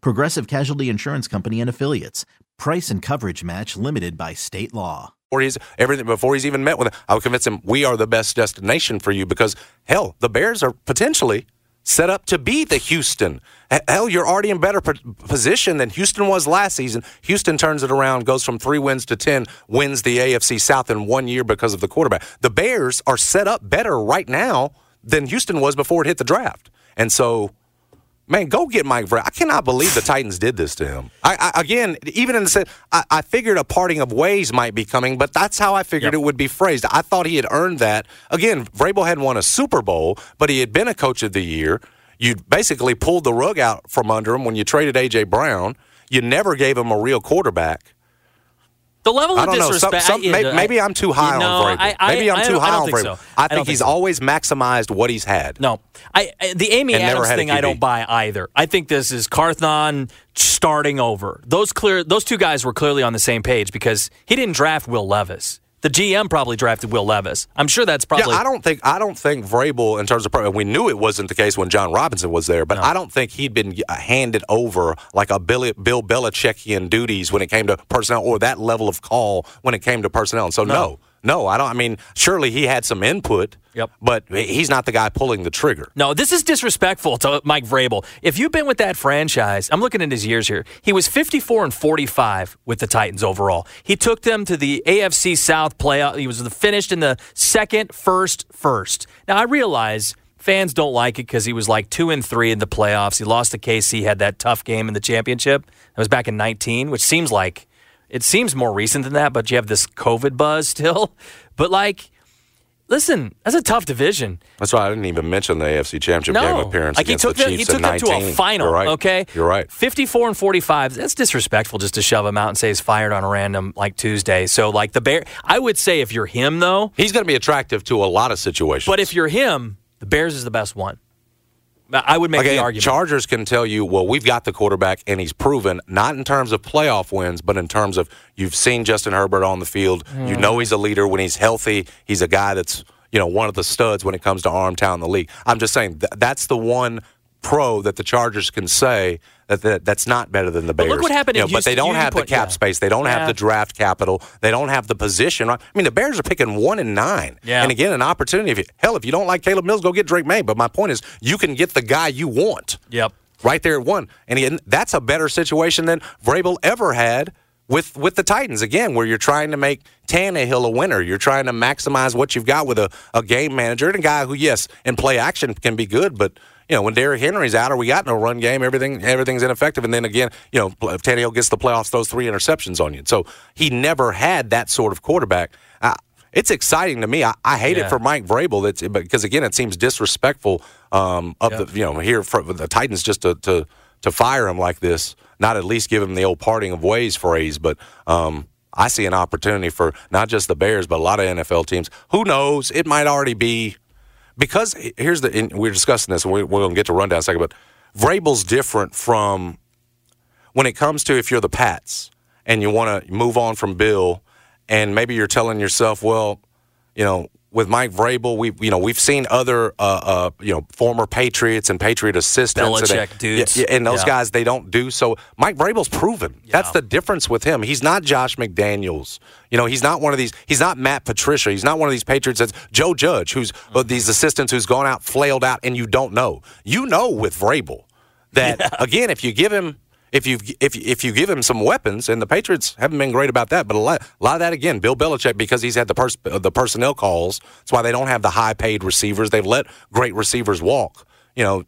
Progressive Casualty Insurance Company and Affiliates. Price and coverage match limited by state law. Before he's even met with him, I'll convince him we are the best destination for you because, hell, the Bears are potentially set up to be the Houston. Hell, you're already in better position than Houston was last season. Houston turns it around, goes from 3 wins to 10, wins the AFC South in 1 year because of the quarterback. The Bears are set up better right now than Houston was before it hit the draft. And so, man, go get Mike Vrabel. I cannot believe the Titans did this to him. I figured a parting of ways might be coming, but that's how I figured it would be phrased. I thought he had earned that. Again, Vrabel had won a Super Bowl, but he had been a coach of the year. You basically pulled the rug out from under him when you traded A.J. Brown. You never gave him a real quarterback. The level of disrespect. Maybe I'm too high on Vrabel. I don't think so. I think he's always maximized what he's had. No, the Amy Adams thing I don't buy either. I think this is Carthon starting over. Those two guys were clearly on the same page because he didn't draft Will Levis. The GM probably drafted Will Levis. I'm sure that's probably. Yeah, I don't think Vrabel, in terms of, we knew it wasn't the case when John Robinson was there, but no. I don't think he'd been handed over like a Bill Belichickian duties when it came to personnel or that level of call when it came to personnel. And so no, I don't. I mean, surely he had some input. Yep. But he's not the guy pulling the trigger. No, this is disrespectful to Mike Vrabel. If you've been with that franchise, I'm looking at his years here. He was 54-45 with the Titans overall. He took them to the AFC South playoff. He was finished in the second, first. Now, I realize fans don't like it because he was like 2-3 in the playoffs. He lost to KC, had that tough game in the championship. That was back in 19, which seems like. It seems more recent than that, but you have this COVID buzz still. But, like, listen, that's a tough division. That's why I didn't even mention the AFC Championship game appearance against the Chiefs. He took them to a final, okay? You're right. 54-45. That's disrespectful just to shove him out and say he's fired on a random, like, Tuesday. So, like, the Bears, I would say if you're him, though. He's going to be attractive to a lot of situations. But if you're him, the Bears is the best one. I would make the argument. Chargers can tell you, well, we've got the quarterback, and he's proven, not in terms of playoff wins, but in terms of you've seen Justin Herbert on the field. You know he's a leader when he's healthy. He's a guy that's, you know, one of the studs when it comes to arm talent in the league. I'm just saying that's the one pro that the Chargers can say that's not better than the Bears. But look what happened. But they don't have the cap space. They don't have the draft capital. They don't have the position. I mean, the Bears are picking 1 and 9. Yeah. And again, an opportunity. If you don't like Caleb Mills, go get Drake May. But my point is, you can get the guy you want. Yep. Right there at 1. And again, that's a better situation than Vrabel ever had with the Titans, again, where you're trying to make Tannehill a winner. You're trying to maximize what you've got with a game manager and a guy who, yes, in play action can be good, but you know, when Derrick Henry's out or we got no run game, everything's ineffective. And then again, you know, Tannehill gets the playoffs, throws 3 interceptions on you. So he never had that sort of quarterback. It's exciting to me. I hate it for Mike Vrabel because, again, it seems disrespectful here for the Titans just to fire him like this, not at least give him the old parting of ways phrase. But I see an opportunity for not just the Bears but a lot of NFL teams. Who knows? It might already be. Because here's we're discussing this, and we're going to get to rundown in a second, but Vrabel's different from when it comes to if you're the Pats and you want to move on from Bill, and maybe you're telling yourself, well, you know, with Mike Vrabel, we've seen other former Patriots and Patriot assistants, Belichick dudes, and those guys they don't do so. Mike Vrabel's proven that's the difference with him. He's not Josh McDaniels. You know, he's not one of these. He's not Matt Patricia. He's not one of these Patriots. That's Joe Judge, who's these assistants who's gone out, flailed out, and you don't know. You know with Vrabel that again, if you give him If you give him some weapons, and the Patriots haven't been great about that, but a lot of that, again, Bill Belichick, because he's had the personnel calls. That's why they don't have the high-paid receivers. They've let great receivers walk. You know,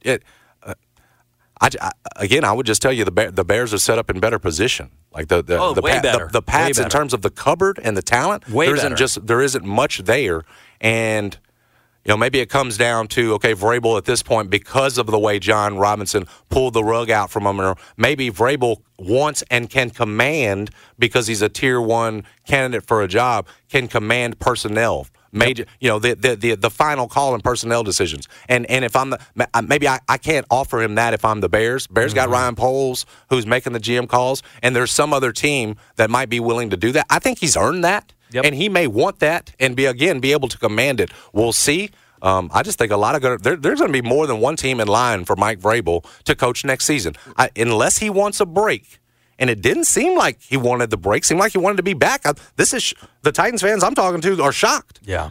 I would just tell you the Bears are set up in better position. Like the Pats in terms of the cupboard and the talent, there isn't much there, and you know, maybe it comes down to, okay, Vrabel at this point, because of the way John Robinson pulled the rug out from him, or maybe Vrabel wants and can command, because he's a Tier 1 candidate for a job, can command personnel. Major, you know, the final call in personnel decisions. And if I'm maybe I can't offer him that if I'm the Bears. Bears got Ryan Poles, who's making the GM calls, and there's some other team that might be willing to do that. I think he's earned that. Yep. And he may want that and be able to command it. We'll see. I just think there's going to be more than one team in line for Mike Vrabel to coach next season, unless he wants a break. And it didn't seem like he wanted the break. Seemed like he wanted to be back. The Titans fans I'm talking to are shocked. Yeah.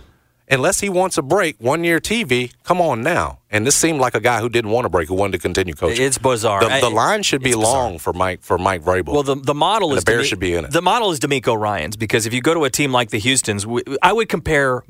Unless he wants a break, one-year TV, come on now. And this seemed like a guy who didn't want a break, who wanted to continue coaching. It's bizarre. The line should be long for Mike Vrabel. Well, the model is, the Bears should be in it. The model is D'Amico Ryans, because if you go to a team like the Houstons, I would compare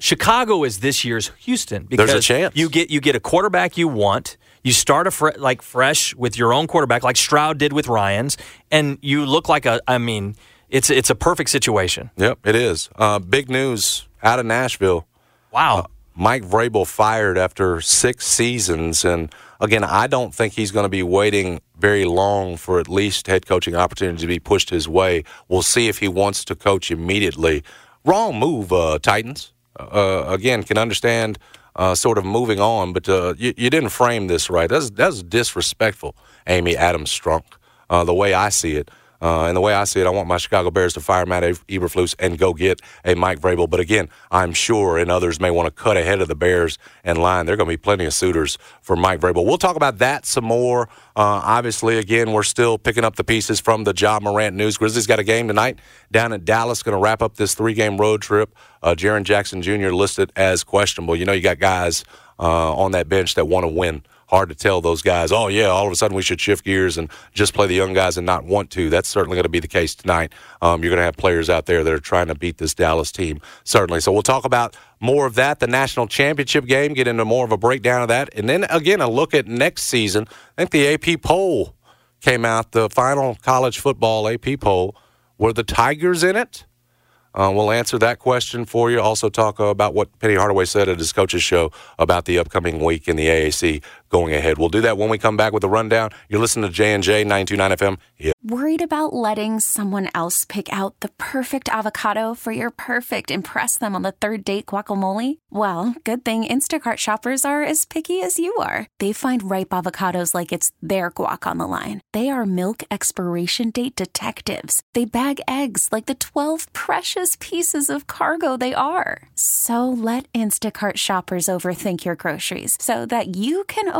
Chicago as this year's Houston, because there's a chance you get a quarterback you want. You start fresh with your own quarterback, like Stroud did with Ryans, and you look like it's a perfect situation. Yep, it is. Big news out of Nashville. Wow. Mike Vrabel fired after 6 seasons. And, again, I don't think he's going to be waiting very long for at least head coaching opportunities to be pushed his way. We'll see if he wants to coach immediately. Wrong move, Titans. Again, can understand sort of moving on, but you didn't frame this right. That's disrespectful, Amy Adams Strunk, the way I see it. And the way I see it, I want my Chicago Bears to fire Matt Eberflus and go get a Mike Vrabel. But again, I'm sure, and others may want to cut ahead of the Bears and line. There are going to be plenty of suitors for Mike Vrabel. We'll talk about that some more. Obviously, again, we're still picking up the pieces from the Ja Morant news. Grizzlies got a game tonight down in Dallas, going to wrap up this 3-game road trip. Jaren Jackson Jr. listed as questionable. You know, you got guys on that bench that want to win. Hard to tell those guys, oh, yeah, all of a sudden we should shift gears and just play the young guys and not want to. That's certainly going to be the case tonight. You're going to have players out there that are trying to beat this Dallas team, certainly. So we'll talk about more of that, the national championship game, get into more of a breakdown of that. And then, again, a look at next season. I think the AP poll came out, the final college football AP poll. Were the Tigers in it? We'll answer that question for you. Also talk about what Penny Hardaway said at his coach's show about the upcoming week in the AAC going ahead. We'll do that when we come back with a rundown. You're listening to J&J 92.9 FM. Yeah. Worried about letting someone else pick out the perfect avocado for your perfect impress-them-on-the-third-date guacamole? Well, good thing Instacart shoppers are as picky as you are. They find ripe avocados like it's their guac on the line. They are milk expiration date detectives. They bag eggs like the 12 precious pieces of cargo they are. So let Instacart shoppers overthink your groceries so that you can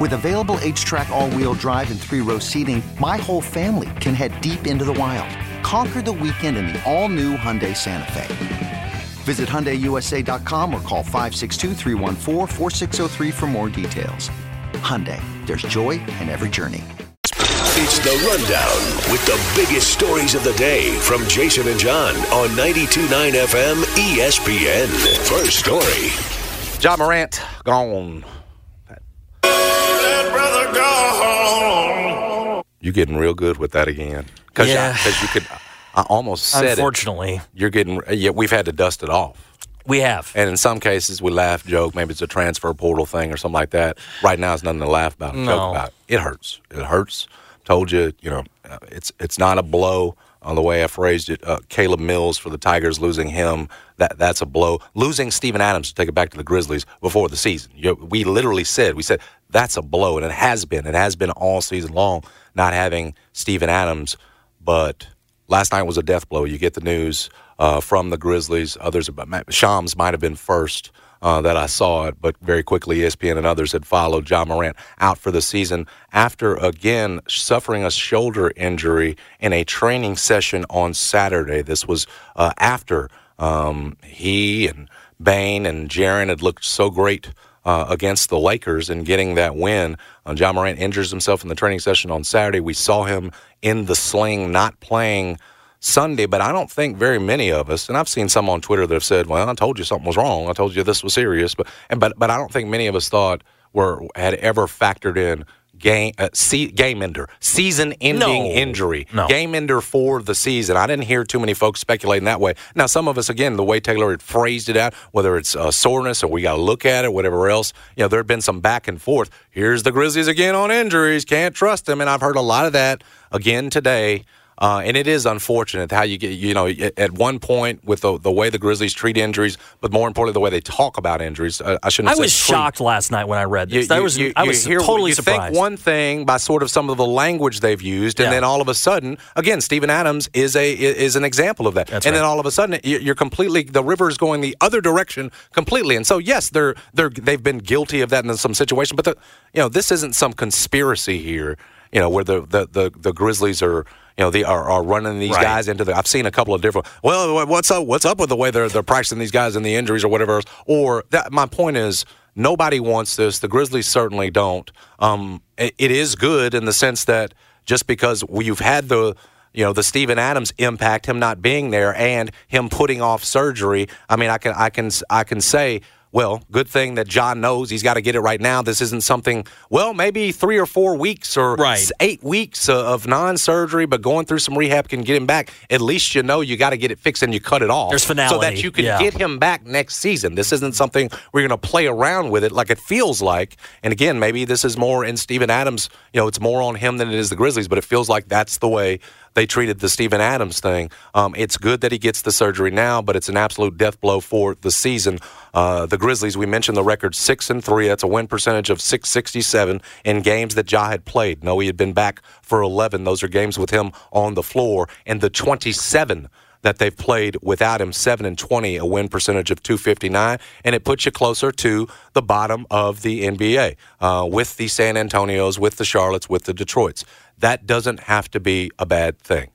With available H-Track all-wheel drive and 3-row seating, my whole family can head deep into the wild. Conquer the weekend in the all-new Hyundai Santa Fe. Visit HyundaiUSA.com or call 562-314-4603 for more details. Hyundai, there's joy in every journey. It's The Rundown with the biggest stories of the day from Jason and John on 92.9 FM ESPN. First story. Ja Morant, gone. Brother gone. You getting real good with that again. Because you could... I almost said Unfortunately. You're getting we've had to dust it off. We have. And in some cases, we laugh, joke. Maybe it's a transfer portal thing or something like that. Right now, it's nothing to laugh about and joke about. It hurts. It hurts. Told you, it's not a blow on the way I phrased it. Caleb Mills for the Tigers, losing him, that's a blow. Losing Steven Adams, to take it back to the Grizzlies, before the season. We literally said, that's a blow, and it has been. It has been all season long, not having Steven Adams. But last night was a death blow. You get the news from the Grizzlies. Others, Shams might have been first that I saw it, but very quickly ESPN and others had followed. Ja Morant out for the season after, again, suffering a shoulder injury in a training session on Saturday. This was after he and Bain and Jaren had looked so great against the Lakers and getting that win. Ja Morant injures himself in the training session on Saturday. We saw him in the sling, not playing Sunday, but I don't think very many of us, and I've seen some on Twitter that have said, well, I told you something was wrong. I told you this was serious. But I don't think many of us had ever factored in season-ending injury. No. Game-ender for the season. I didn't hear too many folks speculating that way. Now, some of us, again, the way Taylor had phrased it out, whether it's soreness or we got to look at it, whatever else, there had been some back and forth. Here's the Grizzlies again on injuries. Can't trust them. And I've heard a lot of that again today. And it is unfortunate how you get, at one point with the way the Grizzlies treat injuries, but more importantly, the way they talk about injuries. I was shocked last night when I read this. I was totally surprised. You think one thing by sort of some of the language they've used, and then all of a sudden, again, Steven Adams is an example of that. Then all of a sudden, you're completely, the river is going the other direction completely. And so, yes, they've been guilty of that in some situation, but this isn't some conspiracy here, where the Grizzlies are. They are running these guys into the. I've seen a couple of different. Well, what's up with the way they're practicing these guys and the injuries or whatever else? My point is, nobody wants this. The Grizzlies certainly don't. It is good in the sense that just because you've had the. The Steven Adams impact, him not being there and him putting off surgery. I mean, I can say. Well, good thing that John knows he's got to get it right now. This isn't something, maybe 3 or 4 weeks or 8 weeks of non-surgery, but going through some rehab can get him back. At least you got to get it fixed and you cut it off. There's finality. So that you can get him back next season. This isn't something we're going to play around with it like it feels like. And again, maybe this is more in Steven Adams. It's more on him than it is the Grizzlies, but it feels like that's the way they treated the Steven Adams thing. It's good that he gets the surgery now, but it's an absolute death blow for the season. The Grizzlies, we mentioned the record 6-3. That's a win percentage of .667 in games that Ja had played. No, he had been back for 11. Those are games with him on the floor. And the 27 that they've played without him, 7-20, a win percentage of .259, and it puts you closer to the bottom of the NBA with the San Antonios, with the Charlottes, with the Detroits. That doesn't have to be a bad thing.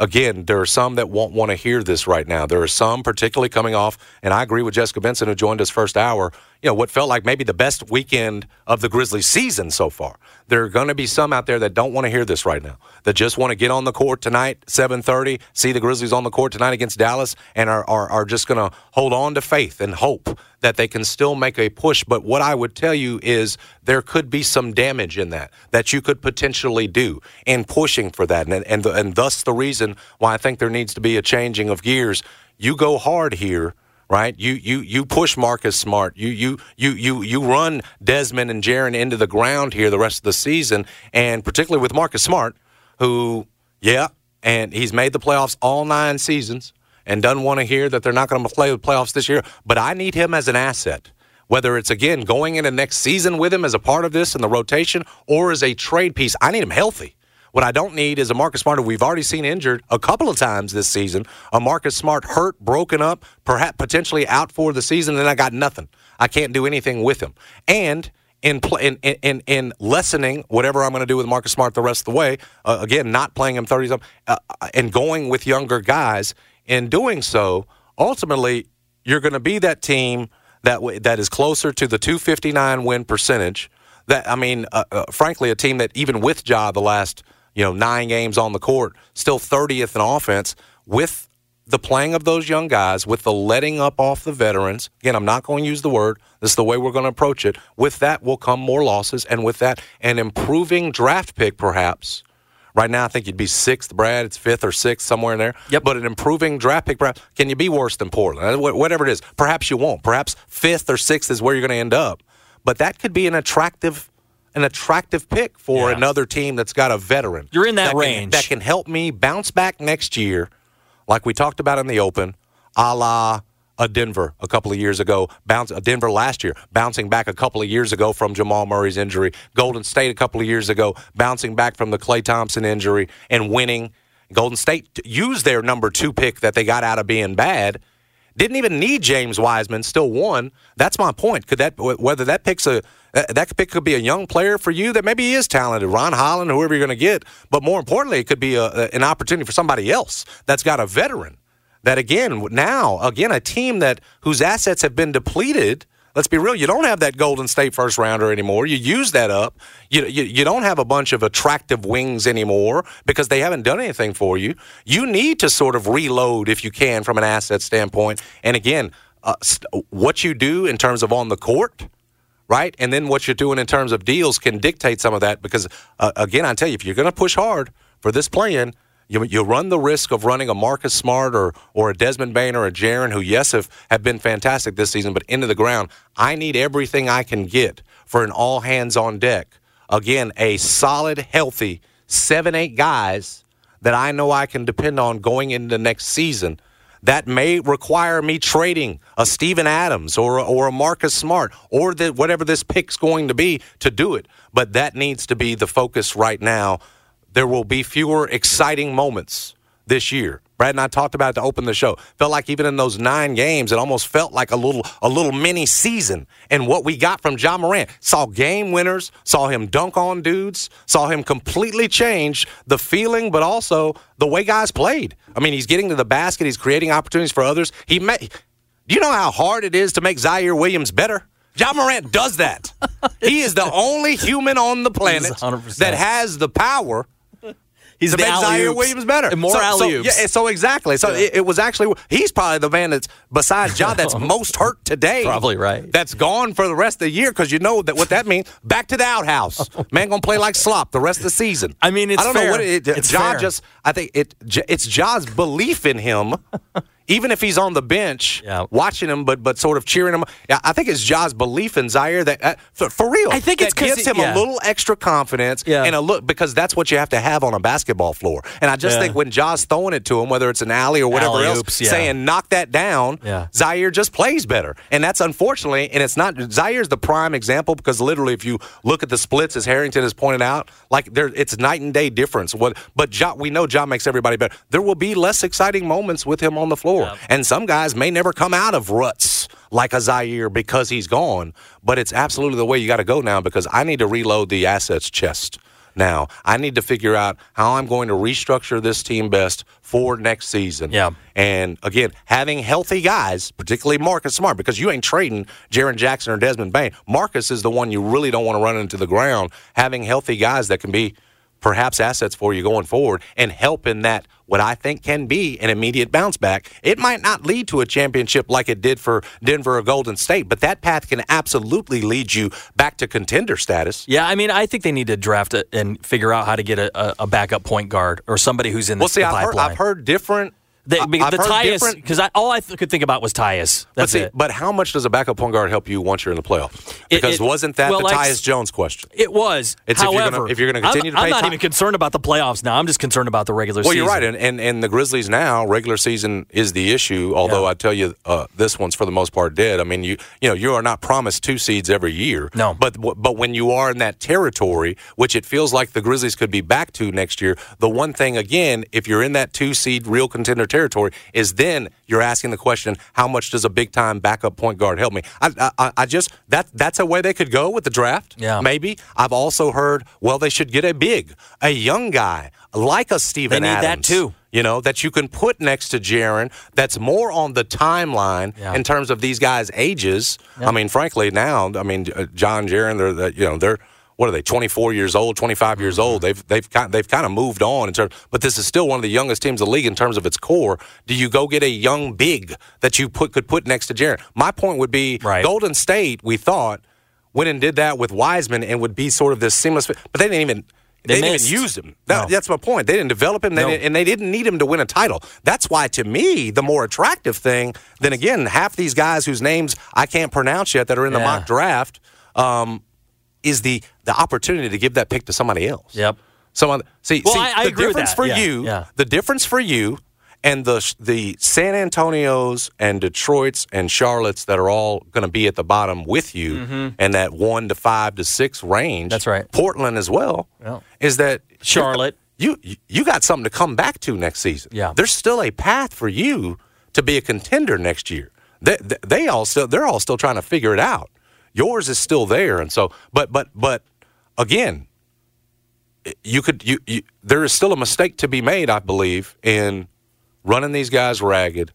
Again, there are some that won't want to hear this right now. There are some, particularly coming off, and I agree with Jessica Benson, who joined us first hour, what felt like maybe the best weekend of the Grizzlies season so far. There are going to be some out there that don't want to hear this right now, that just want to get on the court tonight, 7:30, see the Grizzlies on the court tonight against Dallas, and are just going to hold on to faith and hope that they can still make a push. But what I would tell you is there could be some damage in that you could potentially do in pushing for that. And thus the reason why I think there needs to be a changing of gears. You go hard here, right? You push Marcus Smart. You run Desmond and Jaren into the ground here the rest of the season, and particularly with Marcus Smart, who, and he's made the playoffs all 9 seasons. And doesn't want to hear that they're not going to play the playoffs this year. But I need him as an asset, whether it's, again, going into next season with him as a part of this in the rotation or as a trade piece. I need him healthy. What I don't need is a Marcus Smart who we've already seen injured a couple of times this season, a Marcus Smart hurt, broken up, perhaps potentially out for the season, and I got nothing. I can't do anything with him. And in lessening whatever I'm going to do with Marcus Smart the rest of the way, again, not playing him 30-something, and going with younger guys. In doing so, ultimately, you're going to be that team that is closer to the .259 win percentage. Frankly, a team that even with Ja the last 9 games on the court, still 30th in offense with the playing of those young guys, with the letting up off the veterans. Again, I'm not going to use the word. This is the way we're going to approach it. With that will come more losses, and with that, an improving draft pick perhaps Right now, I think you'd be sixth, Brad. It's fifth or sixth, somewhere in there. Yep. But an improving draft pick, can you be worse than Portland? Whatever it is, perhaps you won't. Perhaps fifth or sixth is where you're going to end up. But that could be an attractive pick for another team that's got a veteran. You're in that range. That can help me bounce back next year, like we talked about in the Open, a la Denver a couple of years ago, Denver last year, bouncing back a couple of years ago from Jamal Murray's injury, Golden State a couple of years ago, bouncing back from the Klay Thompson injury and winning. Golden State used their number 2 pick that they got out of being bad. Didn't even need James Wiseman, still won. That's my point. Could that that pick could be a young player for you that maybe he is talented, Ron Holland, whoever you're going to get. But more importantly, it could be an opportunity for somebody else that's got a veteran. That again, a team whose assets have been depleted. Let's be real. You don't have that Golden State first rounder anymore. You use that up. You don't have a bunch of attractive wings anymore because they haven't done anything for you. You need to sort of reload if you can from an asset standpoint. And again, what you do in terms of on the court, right? And then what you're doing in terms of deals can dictate some of that because, again, I tell you, if you're going to push hard for this play-in, you run the risk of running a Marcus Smart or a Desmond Bain or a Jaren, who, yes, have been fantastic this season, but into the ground. I need everything I can get for an all-hands-on-deck. Again, a solid, healthy 7-8 guys that I know I can depend on going into next season. That may require me trading a Steven Adams or a Marcus Smart or whatever this pick's going to be to do it. But that needs to be the focus right now. There will be fewer exciting moments this year. Brad and I talked about it to open the show. Felt like even in those 9 games, it almost felt like a little mini season. And what we got from Ja Morant, saw game winners, saw him dunk on dudes, saw him completely change the feeling, but also the way guys played. I mean, he's getting to the basket. He's creating opportunities for others. Do you know how hard it is to make Zaire Williams better? Ja Morant does that. He is the only human on the planet that has the power. He's the Zaire Williams better. And more alley-oops. So, yeah, so exactly. So yeah. It was actually – he's probably the man that's – besides John, that's most hurt today. Probably right. That's gone for the rest of the year because you know that what that means. Back to the outhouse. Man going to play like slop the rest of the season. I mean, it's fair. I don't know what it is. I think it's Ja's belief in him, even if he's on the bench watching him but sort of cheering him. Yeah, I think it's Ja's belief in Zaire that for real. I think it's that gives him a little extra confidence and a look because that's what you have to have on a basketball floor. And I just think when Ja's throwing it to him, whether it's an alley or whatever else, saying knock that down, Zaire just plays better. And that's unfortunately, and it's not Zaire's the prime example because literally if you look at the splits as Harrington has pointed out, like there it's night and day difference. But Ja, we know Ja makes everybody better. There will be less exciting moments with him on the floor. Yeah. And some guys may never come out of ruts like a Zaire because he's gone. But it's absolutely the way you got to go now because I need to reload the assets chest now. I need to figure out how I'm going to restructure this team best for next season. Yeah. And, again, having healthy guys, particularly Marcus Smart, because you ain't trading Jaren Jackson or Desmond Bain. Marcus is the one you really don't want to run into the ground. Having healthy guys that can be perhaps assets for you going forward and help in that what I think can be an immediate bounce back. It might not lead to a championship like it did for Denver or Golden State, but that path can absolutely lead you back to contender status. Yeah, I mean, I think they need to draft it and figure out how to get a backup point guard or somebody who's in the pipeline. Well, see, I've heard different... Tyus, because all I could think about was Tyus. That's it. But how much does a backup point guard help you once you're in the playoffs? Because wasn't that the Tyus Jones question? It was. However, if you're going to continue to pay, I'm not even concerned about the playoffs now. I'm just concerned about the regular season. Well, you're right, and the Grizzlies now regular season is the issue. Although I tell you, this one's for the most part dead. I mean, you know you are not promised 2 seeds every year. No, but when you are in that territory, which it feels like the Grizzlies could be back to next year, the one thing again, if you're in that 2 seed real contender territory is then you're asking the question, how much does a big-time backup point guard help me? That's a way they could go with the draft, maybe. I've also heard, well, they should get a young guy like a Steven Adams. They need that too. You know, that you can put next to Jaren that's more on the timeline in terms of these guys' ages. Yeah. I mean, frankly, now, John, Jaren, they're what are they, 24 years old, 25 years old? They've kind of moved on in terms, but this is still one of the youngest teams in the league in terms of its core. Do you go get a young big that you could put next to Jaren? My point would be Golden State, we thought, went and did that with Wiseman and would be sort of this seamless fit, but they didn't even They didn't even use him. That's my point. They didn't develop him, and they didn't need him to win a title. That's why, to me, the more attractive thing, then again, half these guys whose names I can't pronounce yet that are in the mock draft, is the opportunity to give that pick to somebody else. Yep. The difference for you and the San Antonios and Detroits and Charlottes that are all going to be at the bottom with you in that 1 to 5 to 6 range. That's right. Portland as well. Yeah. Is that Charlotte? You got something to come back to next season. Yeah. There's still a path for you to be a contender next year. They're all still trying to figure it out. Yours is still there, and so but again, there is still a mistake to be made, I believe, in running these guys ragged,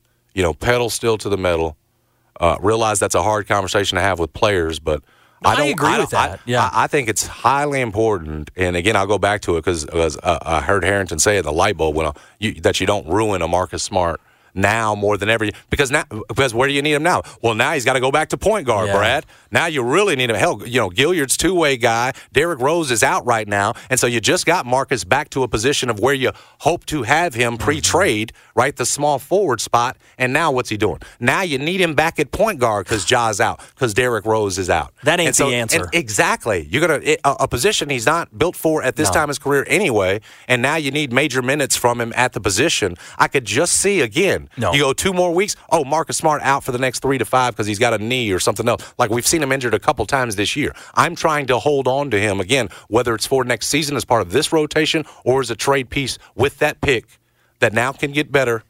pedal still to the metal. Realize that's a hard conversation to have with players, but I agree with that. I think it's highly important. And again, I'll go back to it because I heard Harrington say at the light bulb that you don't ruin a Marcus Smart now more than ever. Because where do you need him now? Well, now he's got to go back to point guard, Brad. Now you really need him. Hell, Gilliard's two-way guy. Derrick Rose is out right now. And so you just got Marcus back to a position of where you hope to have him pre-trade, right, the small forward spot. And now what's he doing? Now you need him back at point guard because Ja's out, because Derrick Rose is out. That ain't the answer. Exactly. You're going to a position he's not built for at this time in his career anyway, and now you need major minutes from him at the position. I could just see, again, you go 2 more weeks, Marcus Smart out for the next 3 to 5 because he's got a knee or something else. Like, we've seen him injured a couple times this year. I'm trying to hold on to him, again, whether it's for next season as part of this rotation or as a trade piece with that pick that now can get better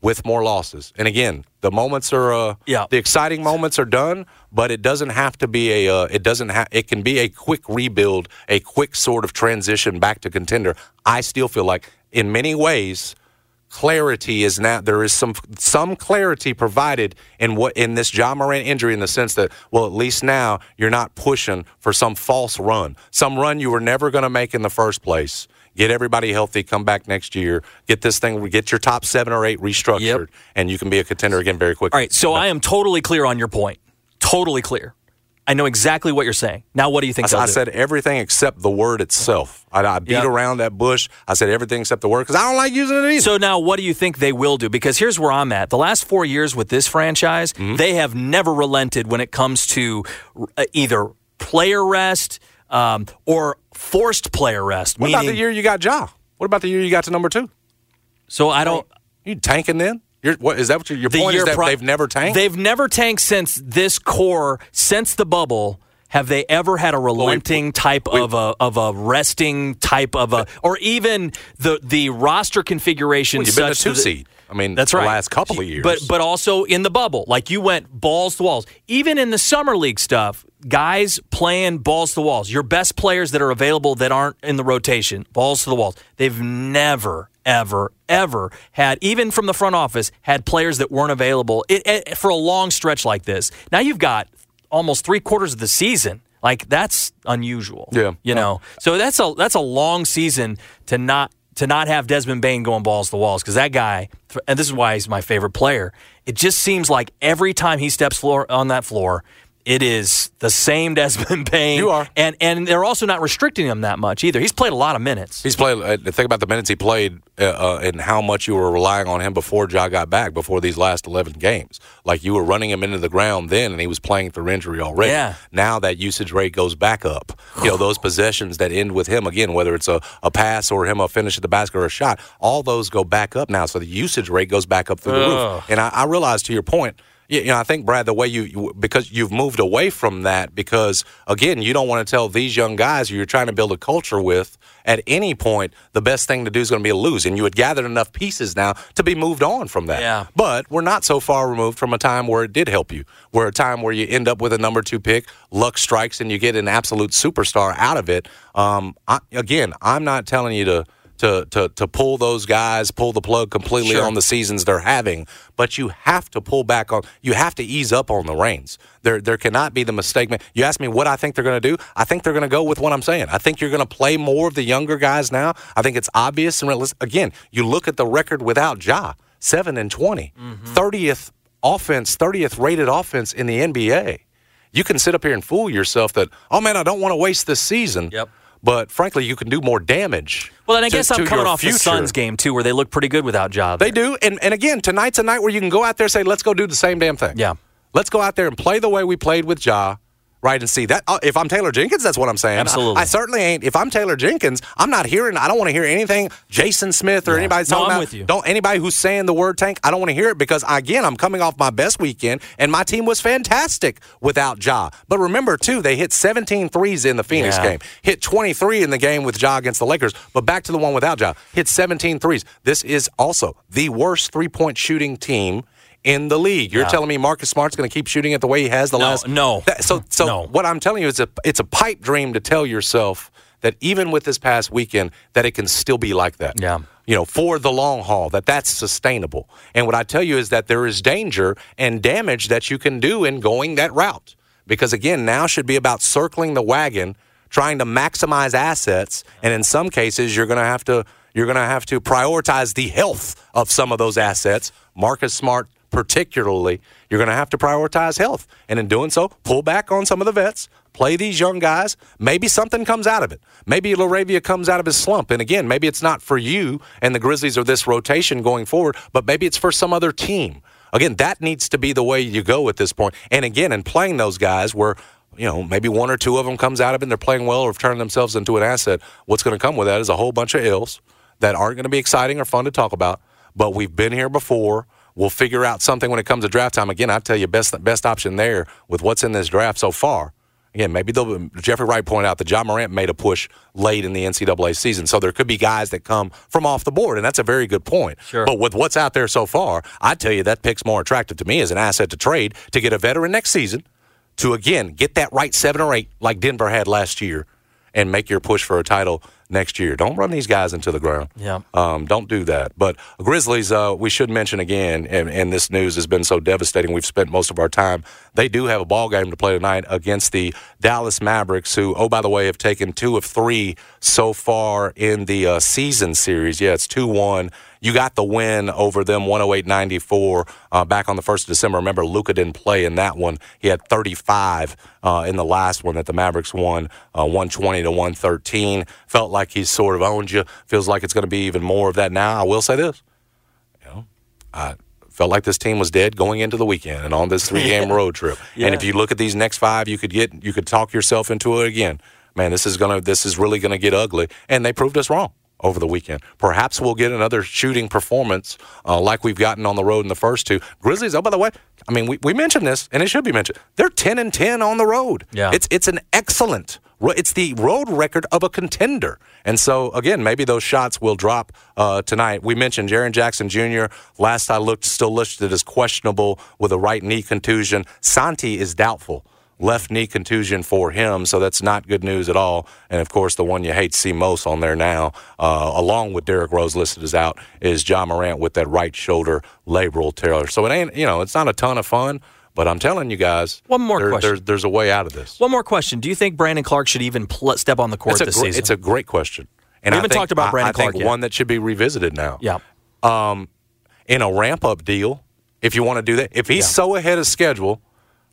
with more losses. And, again, the moments are the exciting moments are done, but it doesn't have to be it can be a quick rebuild, a quick sort of transition back to contender. I still feel like, in many ways, clarity is now. There is some clarity provided in this Ja Morant injury, in the sense that, well, at least now you're not pushing for some false run, some run you were never going to make in the first place. Get everybody healthy, come back next year, get your top 7 or 8 restructured, and you can be a contender again very quickly. All right, so I am totally clear on your point. Totally clear. I know exactly what you're saying. Now, what do you think? I said everything except the word itself. I beat around that bush. I said everything except the word because I don't like using it either. So now, what do you think they will do? Because here's where I'm at. The last 4 years with this franchise, they have never relented when it comes to either player rest or forced player rest. What about the year you got Ja? What about the year you got to number 2? So I don't. You tanking then? Your point is that they've never tanked? They've never tanked since this core, since the bubble. Have they ever had a relenting type of a resting type of a, or even the roster configuration? Well, you've been a 2 seed. I mean, that's right. The last couple of years. But also in the bubble, like you went balls to walls. Even in the summer league stuff, guys playing balls to walls. Your best players that are available that aren't in the rotation, balls to the walls. They've never, ever, ever had, even from the front office, had players that weren't available for a long stretch like this. Now you've got almost 3/4 of the season. Like, that's unusual. Yeah. So that's a long season to not have Desmond Bain going balls to the walls, because that guy, and this is why he's my favorite player, it just seems like every time he steps on that floor, it is the same Desmond Bain. You are. And they're also not restricting him that much either. He's played a lot of minutes. Think about the minutes he played and how much you were relying on him before Ja got back, before these last 11 games. Like, you were running him into the ground then, and he was playing through injury already. Yeah. Now that usage rate goes back up. Those possessions that end with him, again, whether it's a pass or him a finish at the basket or a shot, all those go back up now. So the usage rate goes back up through the roof. And I realize, to your point, I think, Brad, the way because you've moved away from that, because, again, you don't want to tell these young guys who you're trying to build a culture with at any point the best thing to do is going to be to lose. And you had gathered enough pieces now to be moved on from that. Yeah. But we're not so far removed from a time where it did help you, where a time where you end up with a number 2 pick, luck strikes, and you get an absolute superstar out of it. I'm not telling you to pull those guys, pull the plug completely on the seasons they're having, but you have to pull back on. You have to ease up on the reins. There cannot be the mistake. You ask me what I think they're going to do. I think they're going to go with what I'm saying. I think you're going to play more of the younger guys now. I think it's obvious and realistic. Again, you look at the record without Ja, 7-20, 30th rated offense in the NBA. You can sit up here and fool yourself that, I don't want to waste this season. Yep. but frankly, you can do more damage. Well, and I guess I'm coming off the Suns game, too, where they look pretty good without Ja. They do. And again, tonight's a night where you can go out there and say, let's go do the same damn thing. Yeah. Let's go out there and play the way we played with Ja. Right, and see that. If I'm Taylor Jenkins, that's what I'm saying. Absolutely. I certainly ain't. If I'm Taylor Jenkins, I'm not hearing. I don't want to hear anything Jason Smith or anybody's talking about. I'm with you. Don't anybody who's saying the word tank. I don't want to hear it because again, I'm coming off my best weekend, and my team was fantastic without Ja. But remember too, they hit 17 threes in the Phoenix game. Hit 23 in the game with Ja against the Lakers. But back to the one without Ja. Hit 17 threes. This is also the worst three-point shooting team in the league. You're telling me Marcus Smart's going to keep shooting it the way he has the last? No. So what I'm telling you is it's a pipe dream to tell yourself that even with this past weekend, that it can still be like that. Yeah. You know, for the long haul, that's sustainable. And what I tell you is that there is danger and damage that you can do in going that route. Because, again, now should be about circling the wagon, trying to maximize assets, and in some cases you're going to have to prioritize the health of some of those assets. Marcus Smart particularly, you're going to have to prioritize health. And in doing so, pull back on some of the vets, play these young guys. Maybe something comes out of it. Maybe Laravia comes out of his slump. And again, maybe it's not for you and the Grizzlies or this rotation going forward, but maybe it's for some other team. Again, that needs to be the way you go at this point. And again, in playing those guys where, you know, maybe one or two of them comes out of it and they're playing well or have turned themselves into an asset, what's going to come with that is a whole bunch of ills that aren't going to be exciting or fun to talk about. But we've been here before. We'll figure out something when it comes to draft time. Again, I tell you, best option there with what's in this draft so far. Again, maybe Jeffrey Wright pointed out that Ja Morant made a push late in the NCAA season, so there could be guys that come from off the board, and that's a very good point. Sure. But with what's out there so far, I tell you that pick's more attractive to me as an asset to trade to get a veteran next season to, again, get that right 7 or 8 like Denver had last year and make your push for a title next year. Don't run these guys into the ground. Yeah. Don't do that. But Grizzlies, we should mention again, and this news has been so devastating, we've spent most of our time. They do have a ball game to play tonight against the Dallas Mavericks, who, oh, by the way, have taken 2 of 3 so far in the season series. Yeah, it's 2-1. You got the win over them, 108-94, back on the 1st of December. Remember, Luka didn't play in that one. He had 35 in the last one that the Mavericks won, 120-113. Felt like he sort of owned you. Feels like it's going to be even more of that now. I will say this. You know, I felt like this team was dead going into the weekend and on this 3-game road trip. Yeah. And if you look at these next 5, you could talk yourself into it again. Man, this is really going to get ugly. And they proved us wrong over the weekend. Perhaps we'll get another shooting performance like we've gotten on the road in the first 2. Grizzlies, oh, by the way, I mean, we mentioned this, and it should be mentioned. They're 10-10 on the road. Yeah. It's an excellent It's the road record of a contender. And so, again, maybe those shots will drop tonight. We mentioned Jaren Jackson Jr. Last I looked, still listed as questionable with a right knee contusion. Santi is doubtful. Left knee contusion for him, so that's not good news at all. And, of course, the one you hate to see most on there now, along with Derrick Rose listed as out, is Ja Morant with that right shoulder labral tear. So it ain't, it's not a ton of fun, but I'm telling you guys, there's a way out of this. One more question. Do you think Brandon Clark should even step on the court this season? It's a great question. And I haven't talked about Brandon Clark yet. One that should be revisited now. Yeah. In a ramp-up deal, if you want to do that, if he's so ahead of schedule,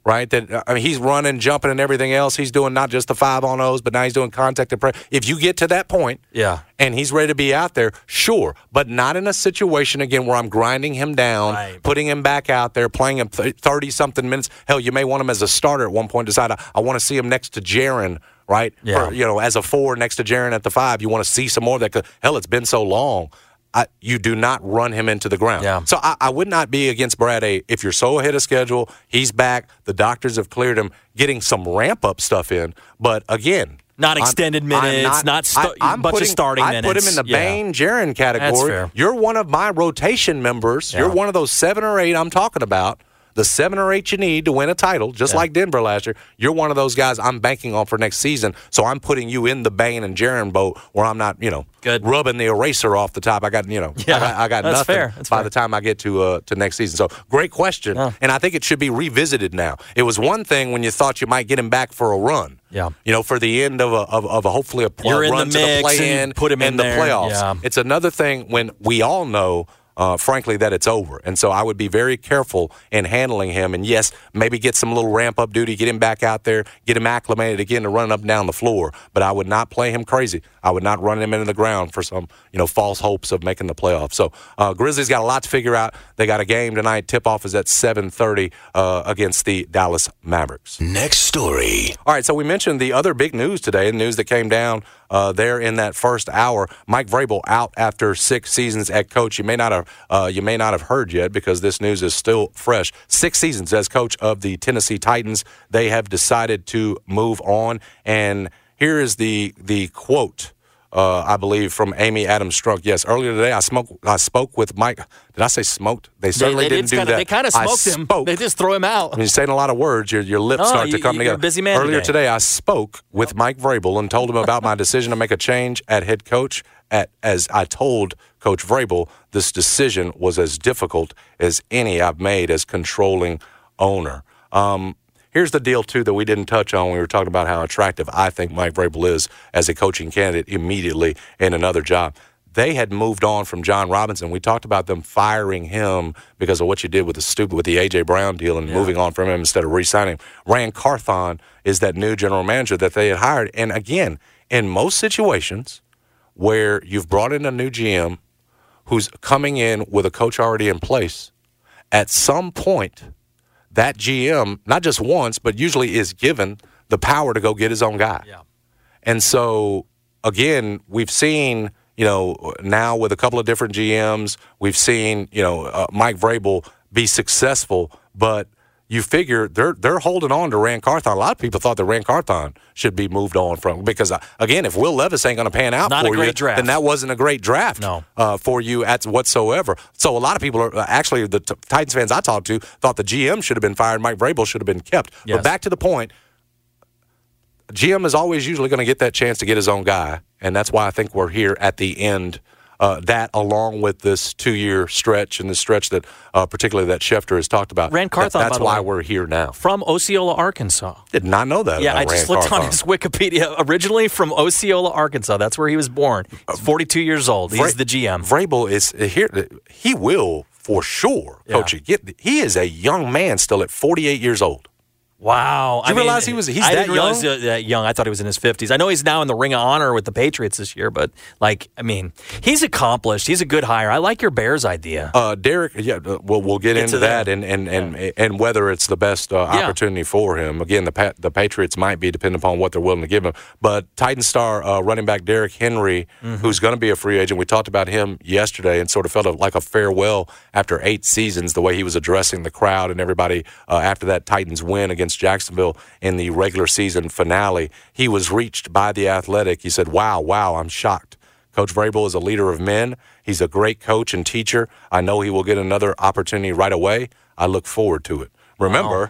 right? That he's running, jumping, and everything else. He's doing not just the 5-on-0s, but now he's doing contact and press. If you get to that point, and he's ready to be out there, sure, but not in a situation again where I'm grinding him down, right, putting him back out there, playing him 30-something minutes. Hell, you may want him as a starter at one point. Decide I want to see him next to Jaren, right? Yeah. Or, as a 4 next to Jaren at the 5. You want to see some more of that. 'Cause, hell, it's been so long. You do not run him into the ground. Yeah. So I would not be against Brad A. If you're so ahead of schedule, he's back, the doctors have cleared him, getting some ramp-up stuff in. But, again, not extended minutes, not a bunch of starting minutes. I put him in the Bain, Jaren category. That's fair. You're one of my rotation members. Yeah. You're one of those 7 or 8 I'm talking about, the 7 or 8 you need to win a title, just like Denver last year. You're one of those guys I'm banking on for next season, so I'm putting you in the Bain and Jaren boat where I'm not, rubbing the eraser off the top. I got, I got nothing by the time I get to next season. So, great question, and I think it should be revisited now. It was one thing when you thought you might get him back for a run, for the end of a hopefully a play, run the to the play-in and the playoffs. Yeah. It's another thing when we all know frankly, that it's over. And so I would be very careful in handling him. And, yes, maybe get some little ramp-up duty, get him back out there, get him acclimated again to running up and down the floor. But I would not play him crazy. I would not run him into the ground for some, false hopes of making the playoffs. So Grizzlies got a lot to figure out. They got a game tonight. Tip-off is at 7:30 against the Dallas Mavericks. Next story. All right, so we mentioned the other big news today, the news that came down there in that first hour. Mike Vrabel out after 6 seasons at coach. You may not have heard yet because this news is still fresh. 6 seasons as coach of the Tennessee Titans. They have decided to move on. And here is the quote, I believe, from Amy Adams Strunk. Yes, earlier today I spoke with Mike. Did I say smoked? They certainly didn't do that. They kind of smoked him. They just throw him out. When you're saying a lot of words, your lips start to come together. You're a busy man earlier today, I spoke with Mike Vrabel and told him about my decision to make a change at head coach. As I told Coach Vrabel, this decision was as difficult as any I've made as controlling owner. Here's the deal, too, that we didn't touch on. We were talking about how attractive I think Mike Vrabel is as a coaching candidate immediately in another job. They had moved on from John Robinson. We talked about them firing him because of what you did with the A.J. Brown deal and moving on from him instead of re-signing him. Rand Carthon is that new general manager that they had hired. And, again, in most situations where you've brought in a new GM who's coming in with a coach already in place, at some point that GM, not just once, but usually is given the power to go get his own guy. Yeah. And so, again, we've seen, now with a couple of different GMs, we've seen, Mike Vrabel be successful, but you figure they're holding on to Rand Carthon. A lot of people thought that Rand Carthon should be moved on from because, again, if Will Levis ain't going to pan out for you, then that wasn't a great draft for you whatsoever. So a lot of people the Titans fans I talked to thought the GM should have been fired, Mike Vrabel should have been kept. Yes. But back to the point, GM is always usually going to get that chance to get his own guy, and that's why I think we're here at the end. That along with this 2-year stretch and the stretch that particularly that Schefter has talked about. Rand Carthon, that's why we're here now. From Osceola, Arkansas. Did not know that. Yeah, I just looked on his Wikipedia. Originally from Osceola, Arkansas. That's where he was born. He's 42 years old. He's the GM. Vrabel is here. He will, for sure, coach you. He is a young man still at 48 years old. Wow. Did you realize he's that young? I didn't realize that young. I thought he was in his 50s. I know he's now in the Ring of Honor with the Patriots this year, but, he's accomplished. He's a good hire. I like your Bears idea. Derrick, we'll get into that and whether it's the best opportunity for him. Again, the Patriots might be dependent upon what they're willing to give him. But Titan star running back Derrick Henry, who's going to be a free agent, we talked about him yesterday and sort of felt like a farewell after 8 seasons, the way he was addressing the crowd and everybody after that Titans win against Jacksonville in the regular season finale. He was reached by The Athletic. He said, wow, I'm shocked. Coach Vrabel is a leader of men. He's a great coach and teacher. I know he will get another opportunity right away. I look forward to it. Remember,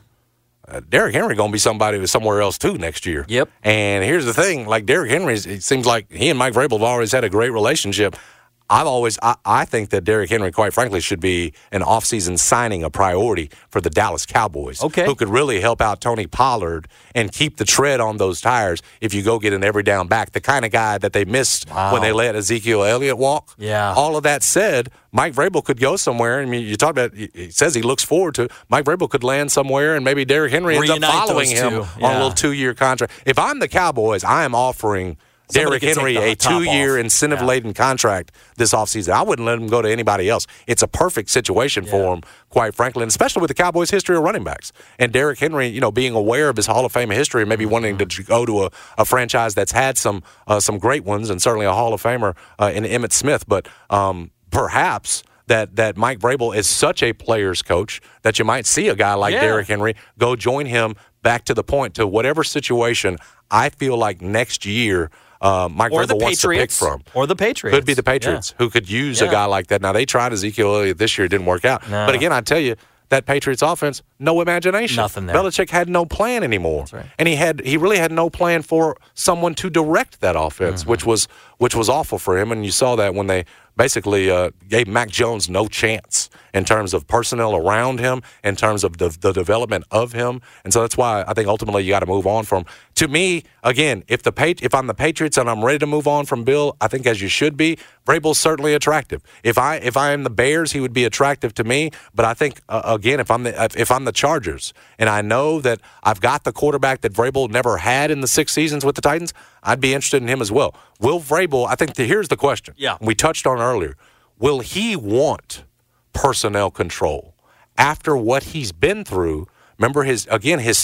Derrick Henry going to be somebody somewhere else too next year. Yep. And here's the thing, Derrick Henry, it seems like he and Mike Vrabel have always had a great relationship. I think that Derrick Henry, quite frankly, should be an offseason signing, a priority for the Dallas Cowboys, who could really help out Tony Pollard and keep the tread on those tires if you go get an every down back, the kind of guy that they missed when they let Ezekiel Elliott walk. Yeah. All of that said, Mike Vrabel could go somewhere. I mean, you talk about, he says he looks forward to it. Mike Vrabel could land somewhere, and maybe Derrick Henry ends up following him on a little 2-year contract. If I'm the Cowboys, I am offering Derrick Henry a 2-year incentive-laden contract this offseason. I wouldn't let him go to anybody else. It's a perfect situation for him, quite frankly, and especially with the Cowboys' history of running backs. And Derrick Henry, being aware of his Hall of Fame history and maybe wanting to go to a franchise that's had some great ones and certainly a Hall of Famer in Emmitt Smith. But perhaps that Mike Vrabel is such a player's coach that you might see a guy like Derrick Henry go join him back to the point to whatever situation I feel like next year Mike Vrabel wants to pick from. Or the Patriots. Could be the Patriots who could use a guy like that. Now, they tried Ezekiel Elliott this year. It didn't work out. No. But again, I tell you, that Patriots offense, no imagination. Nothing there. Belichick had no plan anymore. That's right. And he really had no plan for someone to direct that offense, which was awful for him. And you saw that when they basically gave Mac Jones no chance in terms of personnel around him, in terms of the development of him. And so that's why I think ultimately you got to move on from. To me, again, if I'm the Patriots and I'm ready to move on from Bill, I think as you should be, Vrabel's certainly attractive. If I am the Bears, he would be attractive to me. But I think again, if I'm the Chargers and I know that I've got the quarterback that Vrabel never had in the 6 seasons with the Titans, I'd be interested in him as well. Will Vrabel? I think here's the question. Yeah, we touched on earlier. Will he want personnel control after what he's been through? Remember his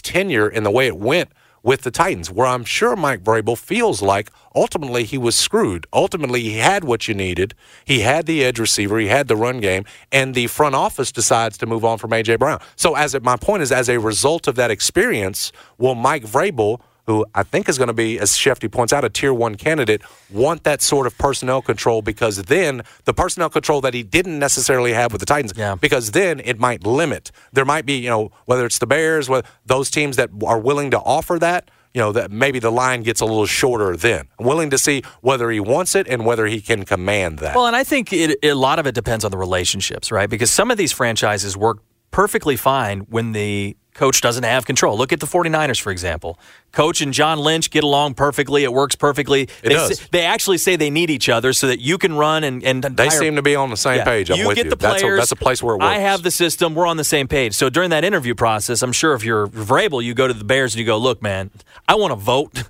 tenure and the way it went with the Titans, where I'm sure Mike Vrabel feels like ultimately he was screwed. Ultimately, he had what you needed. He had the edge receiver. He had the run game. And the front office decides to move on from A.J. Brown. So my point is, as a result of that experience, will Mike Vrabel, who I think is going to be, as Shefty points out, a Tier 1 candidate, want that sort of personnel control? Because then the personnel control that he didn't necessarily have with the Titans, because then it might limit. There might be, whether it's the Bears, whether those teams that are willing to offer that, that maybe the line gets a little shorter then. I'm willing to see whether he wants it and whether he can command that. Well, and I think a lot of it depends on the relationships, right? Because some of these franchises work perfectly fine when the coach doesn't have control. Look at the 49ers, for example. Coach and John Lynch get along perfectly. It works perfectly. They actually say they need each other so that you can run and they seem to be on the same page. I'm with you. The players, that's a place where it works. I have the system. We're on the same page. So during that interview process, I'm sure if you're Vrabel, you go to the Bears and you go, look, man, I want to vote.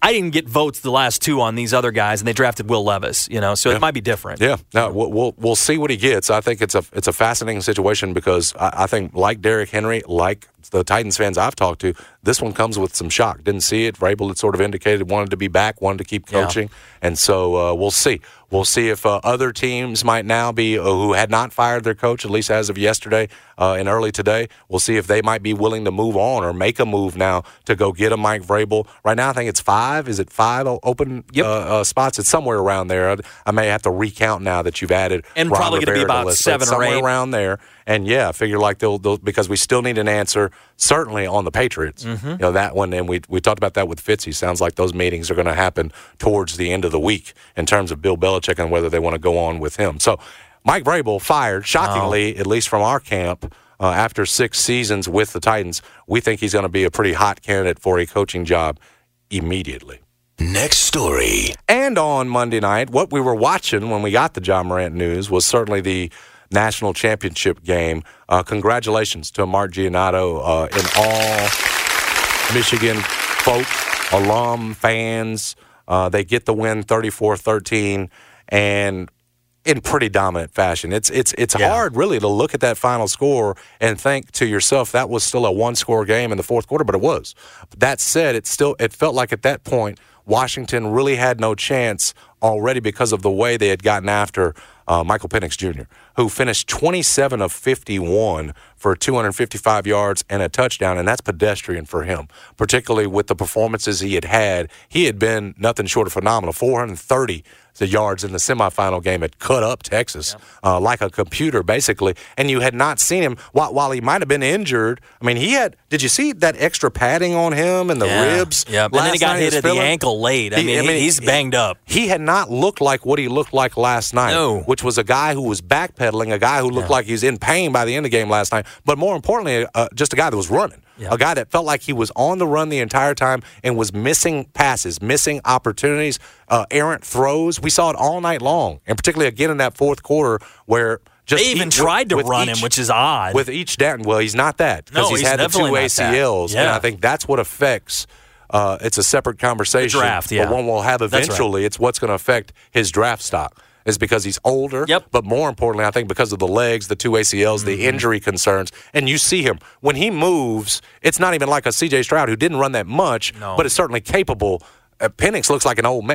I didn't get votes the last 2 on these other guys, and they drafted Will Levis. It might be different. Yeah. No, we'll see what he gets. I think it's a fascinating situation because I think like Derrick Henry, like the Titans fans I've talked to, this one comes with some shock. Didn't see it. Vrabel had sort of indicated wanted to be back, wanted to keep coaching. Yeah. And so we'll see. We'll see if other teams might now be who had not fired their coach, at least as of yesterday and early today. We'll see if they might be willing to move on or make a move now to go get a Mike Vrabel. Right now I think it's 5. Is it 5 open spots? It's somewhere around there. I may have to recount now that you've added. And Ron probably going to be about 7 or 8. Somewhere around there. And, I figure like they'll because we still need an answer, certainly on the Patriots. Mm-hmm. That one, and we talked about that with Fitzy. Sounds like those meetings are going to happen towards the end of the week in terms of Bill Belichick and whether they want to go on with him. So Mike Vrabel fired, shockingly, at least from our camp, after 6 seasons with the Titans. We think he's going to be a pretty hot candidate for a coaching job immediately. Next story. And on Monday night, what we were watching when we got the Ja Morant news was certainly the National Championship game. Congratulations to Mark Giannato and all Michigan folk, alum, fans. They get the win 34-13 and in pretty dominant fashion. It's hard really to look at that final score and think to yourself that was still a one-score game in the fourth quarter, but it was. That said, it felt like at that point Washington really had no chance already because of the way they had gotten after Michael Penix Jr., who finished 27 of 51 for 255 yards and a touchdown, and that's pedestrian for him, particularly with the performances he had had. He had been nothing short of phenomenal. 430 yards in the semifinal game had cut up Texas like a computer, basically, and you had not seen him. While he might have been injured, I mean, he had – did you see that extra padding on him and the ribs? Yeah, and then he got hit at the ankle late. I mean, he's banged up. He had not looked like what he looked like last night, which was a guy who was backpedaling, a guy who looked like he was in pain by the end of the game last night, but more importantly, just a guy that was running. Yeah. A guy that felt like he was on the run the entire time and was missing passes, missing opportunities, errant throws. We saw it all night long, and particularly again in that fourth quarter where just they even tried to run him, which is odd. With each down, well, he's not that because he's had the 2 ACLs, and I think that's what affects. It's a separate conversation, the draft, but one we'll have eventually. Right. It's what's going to affect his draft stock. Is because he's older, but more importantly, I think because of the legs, the 2 ACLs, the injury concerns. And you see him. When he moves, it's not even like a C.J. Stroud who didn't run that much, but is certainly capable. Penix looks like an old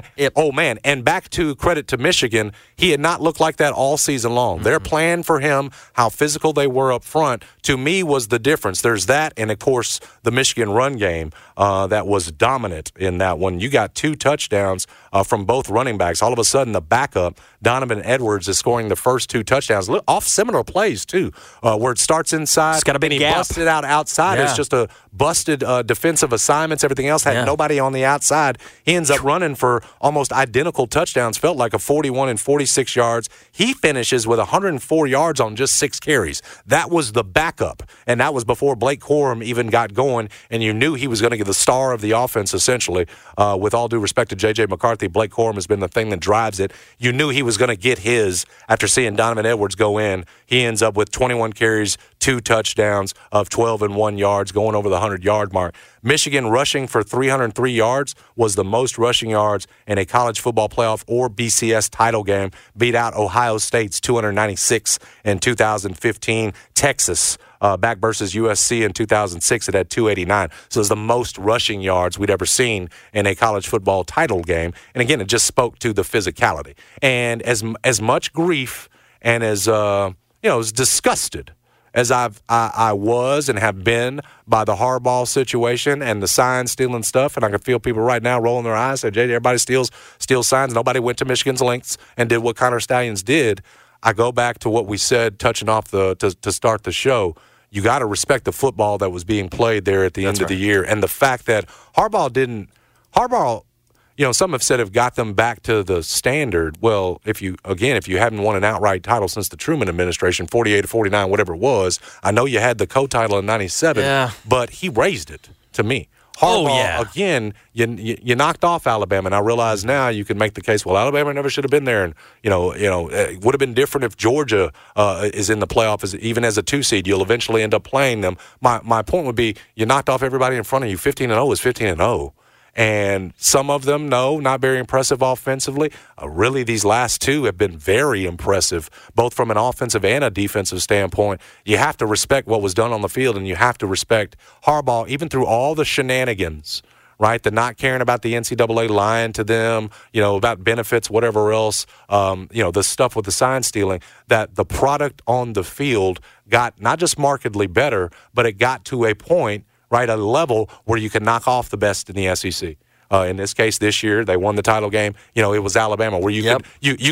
man. And back to credit to Michigan, he had not looked like that all season long. Their plan for him, how physical they were up front, to me was the difference. There's that and, of course, the Michigan run game that was dominant in that one. You got 2 touchdowns from both running backs. All of a sudden, the backup, Donovan Edwards, is scoring the first 2 touchdowns. Look, off similar plays, too, where it starts inside. It's got a big gap. He busted out outside. Yeah. It's just a busted defensive assignments, everything else. Had nobody on the outside. He ends up running for almost identical touchdowns, felt like a 41 and 46 yards. He finishes with 104 yards on just 6 carries. That was the backup, and that was before Blake Corum even got going, and you knew he was going to get the star of the offense, essentially. With all due respect to J.J. McCarthy, Blake Corum has been the thing that drives it. You knew he was going to get his after seeing Donovan Edwards go in. He ends up with 21 carries, 2 touchdowns of 12 and 1 yards, going over the 100-yard mark. Michigan rushing for 303 yards was the most rushing yards in a college football playoff or BCS title game. Beat out Ohio State's 296 in 2015. Texas back versus USC in 2006, it had 289. So it was the most rushing yards we'd ever seen in a college football title game. And again, it just spoke to the physicality. And as much grief and as as disgusted as I was and have been by the Harbaugh situation and the sign stealing stuff, and I can feel people right now rolling their eyes, say, JJ, everybody steals signs. Nobody went to Michigan's lengths and did what Connor Stallions did. I go back to what we said, touching off to start the show. You got to respect the football that was being played there at the end of the year, and the fact that Harbaugh, some have said have got them back to the standard. Well, if you haven't won an outright title since the Truman administration, 48 or 49, whatever it was, I know you had the co-title in 97, but he raised it to me. Harbaugh, again, you knocked off Alabama, and I realize now you can make the case, well, Alabama never should have been there, and it would have been different if Georgia is in the playoff, even as a 2-seed. You'll eventually end up playing them. My point would be you knocked off everybody in front of you. 15-0 is 15-0. And some of them, not very impressive offensively. Really, these last two have been very impressive, both from an offensive and a defensive standpoint. You have to respect what was done on the field, and you have to respect Harbaugh, even through all the shenanigans, right? The not caring about the NCAA, lying to them, about benefits, whatever else, the stuff with the sign stealing, that the product on the field got not just markedly better, but it got to a point, right, a level where you can knock off the best in the SEC. In this case, this year, they won the title game. It was Alabama, where you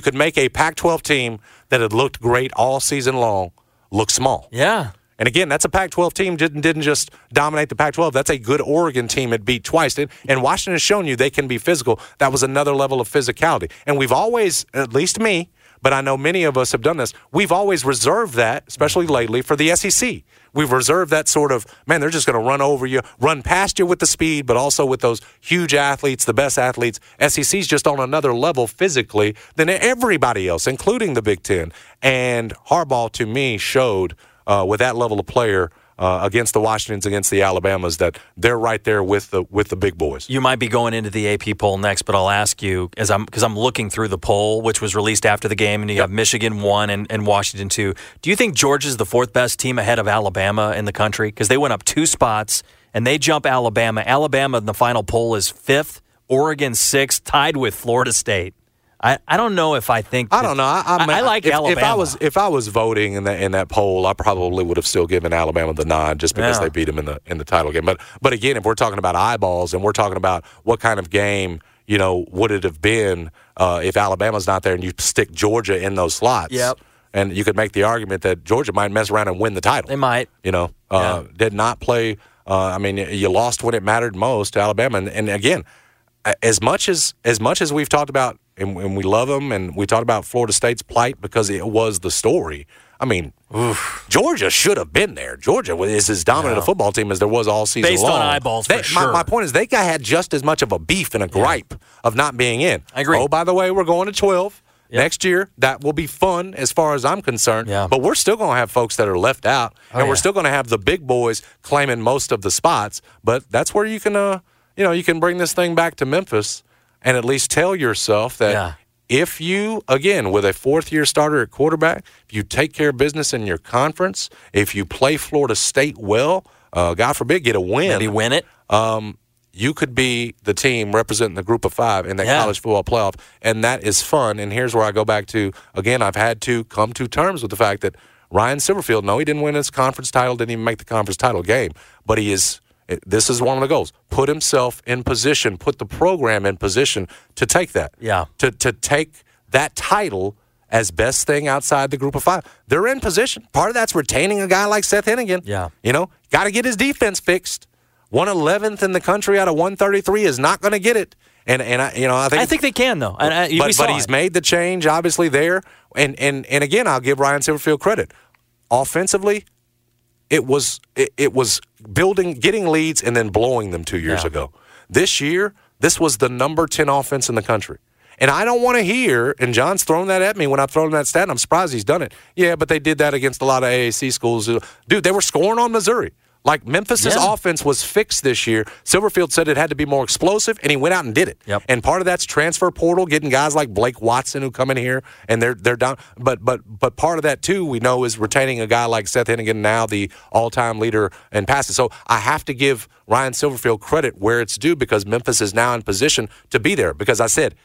could make a Pac-12 team that had looked great all season long look small. Yeah. And again, that's a Pac-12 team didn't just dominate the Pac-12. That's a good Oregon team it beat twice. And Washington has shown you they can be physical. That was another level of physicality. And we've always, at least me, but I know many of us have done this, we've always reserved that, especially lately, for the SEC. We've reserved that sort of, they're just going to run over you, run past you with the speed, but also with those huge athletes, the best athletes. SEC's just on another level physically than everybody else, including the Big Ten. And Harbaugh, to me, showed with that level of player against the Washingtons, against the Alabamas, that they're right there with the big boys. You might be going into the AP poll next, but I'll ask you, because I'm looking through the poll, which was released after the game, and you have Michigan 1 and Washington 2. Do you think Georgia's the fourth best team ahead of Alabama in the country? Because they went up 2 spots, and they jump Alabama. Alabama in the final poll is 5th, Oregon 6th, tied with Florida State. I don't know if I think that, I don't know. I like Alabama. If I was voting in that poll, I probably would have still given Alabama the nod just because they beat them in the title game. But again, if we're talking about eyeballs and we're talking about what kind of game, would it have been if Alabama's not there and you stick Georgia in those slots? Yep. And you could make the argument that Georgia might mess around and win the title. They might. Did not play. You lost when it mattered most to Alabama. And again, as much as we've talked about. And we love them, and we talked about Florida State's plight because it was the story. Georgia should have been there. Georgia is as dominant a football team as there was all season long. Based on eyeballs, for sure. My point is they had just as much of a beef and a gripe of not being in. I agree. Oh, by the way, we're going to 12. Yep. Next year, that will be fun as far as I'm concerned. Yeah. But we're still going to have folks that are left out, and we're still going to have the big boys claiming most of the spots. But that's where you can, you can bring this thing back to Memphis. And at least tell yourself that if you, again, with a fourth-year starter at quarterback, if you take care of business in your conference, if you play Florida State well, God forbid, get a win. Maybe win it. You could be the team representing the group of 5 in that college football playoff, and that is fun. And here's where I go back to, again, I've had to come to terms with the fact that Ryan Silverfield, he didn't win his conference title, didn't even make the conference title game, but he is... This is one of the goals. Put himself in position, put the program in position to take that. Yeah. To take that title as best thing outside the group of 5. They're in position. Part of that's retaining a guy like Seth Hennigan. Yeah. Got to get his defense fixed. 111th in the country out of 133 is not going to get it. And I think they can though. He's made the change obviously there. And again, I'll give Ryan Silverfield credit. Offensively, it was building, getting leads, and then blowing them 2 years ago. This year, this was the number 10 offense in the country. And I don't want to hear, and John's thrown that at me when I've thrown that stat, and I'm surprised he's done it. Yeah, but they did that against a lot of AAC schools. Dude, they were scoring on Missouri. Like, Memphis's offense was fixed this year. Silverfield said it had to be more explosive, and he went out and did it. Yep. And part of that's transfer portal, getting guys like Blake Watson who come in here, and they're down. But part of that, too, we know is retaining a guy like Seth Hennigan, now the all-time leader in passes. So I have to give Ryan Silverfield credit where it's due, because Memphis is now in position to be there. Because I said,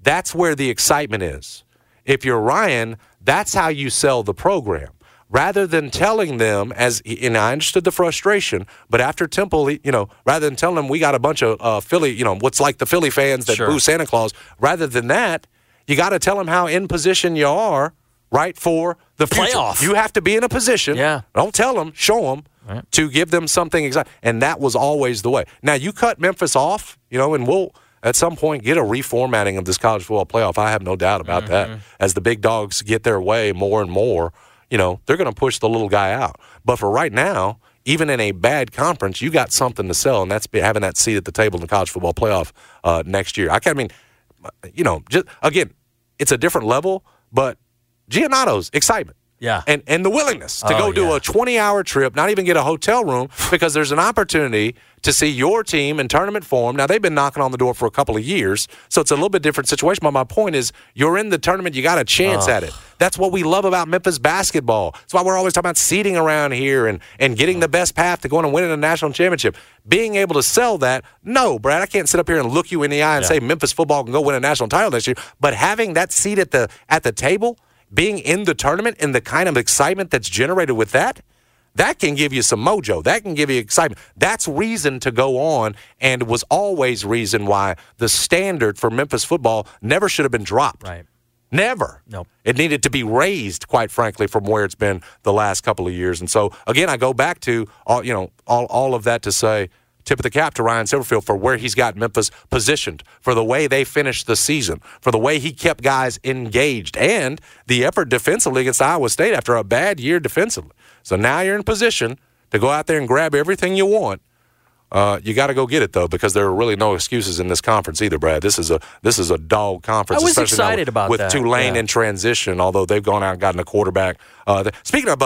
that's where the excitement is. If you're Ryan, that's how you sell the program. Rather than telling them, and I understood the frustration, but after Temple, rather than telling them we got a bunch of Philly, what's like the Philly fans that boo Santa Claus, rather than that, you got to tell them how in position you are, right, for the playoff. You have to be in a position. Yeah. Don't tell them, show them, right, to give them something exciting. And that was always the way. Now, you cut Memphis off, and we'll at some point get a reformatting of this college football playoff. I have no doubt about that. As the big dogs get their way more and more, they're going to push the little guy out. But for right now, even in a bad conference, you got something to sell, and that's having that seat at the table in the college football playoff next year. Again, it's a different level, but Giannato's excitement. Yeah. And the willingness to go do a 20-hour trip, not even get a hotel room, because there's an opportunity to see your team in tournament form. Now, they've been knocking on the door for a couple of years, so it's a little bit different situation. But my point is, you're in the tournament. You got a chance at it. That's what we love about Memphis basketball. That's why we're always talking about seeding around here and getting the best path to going and winning a national championship. Being able to sell that, no, Brad, I can't sit up here and look you in the eye and say Memphis football can go win a national title next year. But having that seat at the table, being in the tournament and the kind of excitement that's generated with that, that can give you some mojo. That can give you excitement. That's reason to go on, and was always reason why the standard for Memphis football never should have been dropped. Right. Never. Nope. It needed to be raised, quite frankly, from where it's been the last couple of years. And so, again, I go back to all of that to say, tip of the cap to Ryan Silverfield for where he's got Memphis positioned, for the way they finished the season, for the way he kept guys engaged, and the effort defensively against Iowa State after a bad year defensively. So now you're in position to go out there and grab everything you want. You got to go get it, though, because there are really no excuses in this conference either, Brad. This is a dog conference. I was excited about that. With Tulane in transition, although they've gone out and gotten a quarterback. Speaking of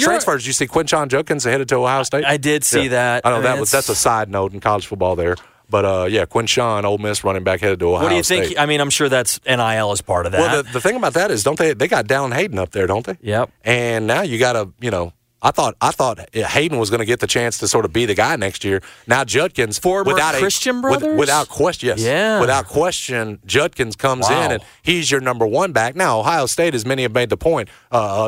transfers, did you see Quinshawn Judkins headed to Ohio State? I did see that. I know that's a side note in college football there. But, Quinshawn, Ole Miss running back, headed to Ohio State. What do you think? State. I mean, I'm sure that's NIL is part of that. Well, the thing about that is, don't they got Dallin Hayden up there, don't they? Yep. And now you got to, I thought Hayden was going to get the chance to sort of be the guy next year. Now Judkins, former Christian brothers, without question, yes, yeah, without question, Judkins comes in and he's your number one back. Now Ohio State, as many have made the point,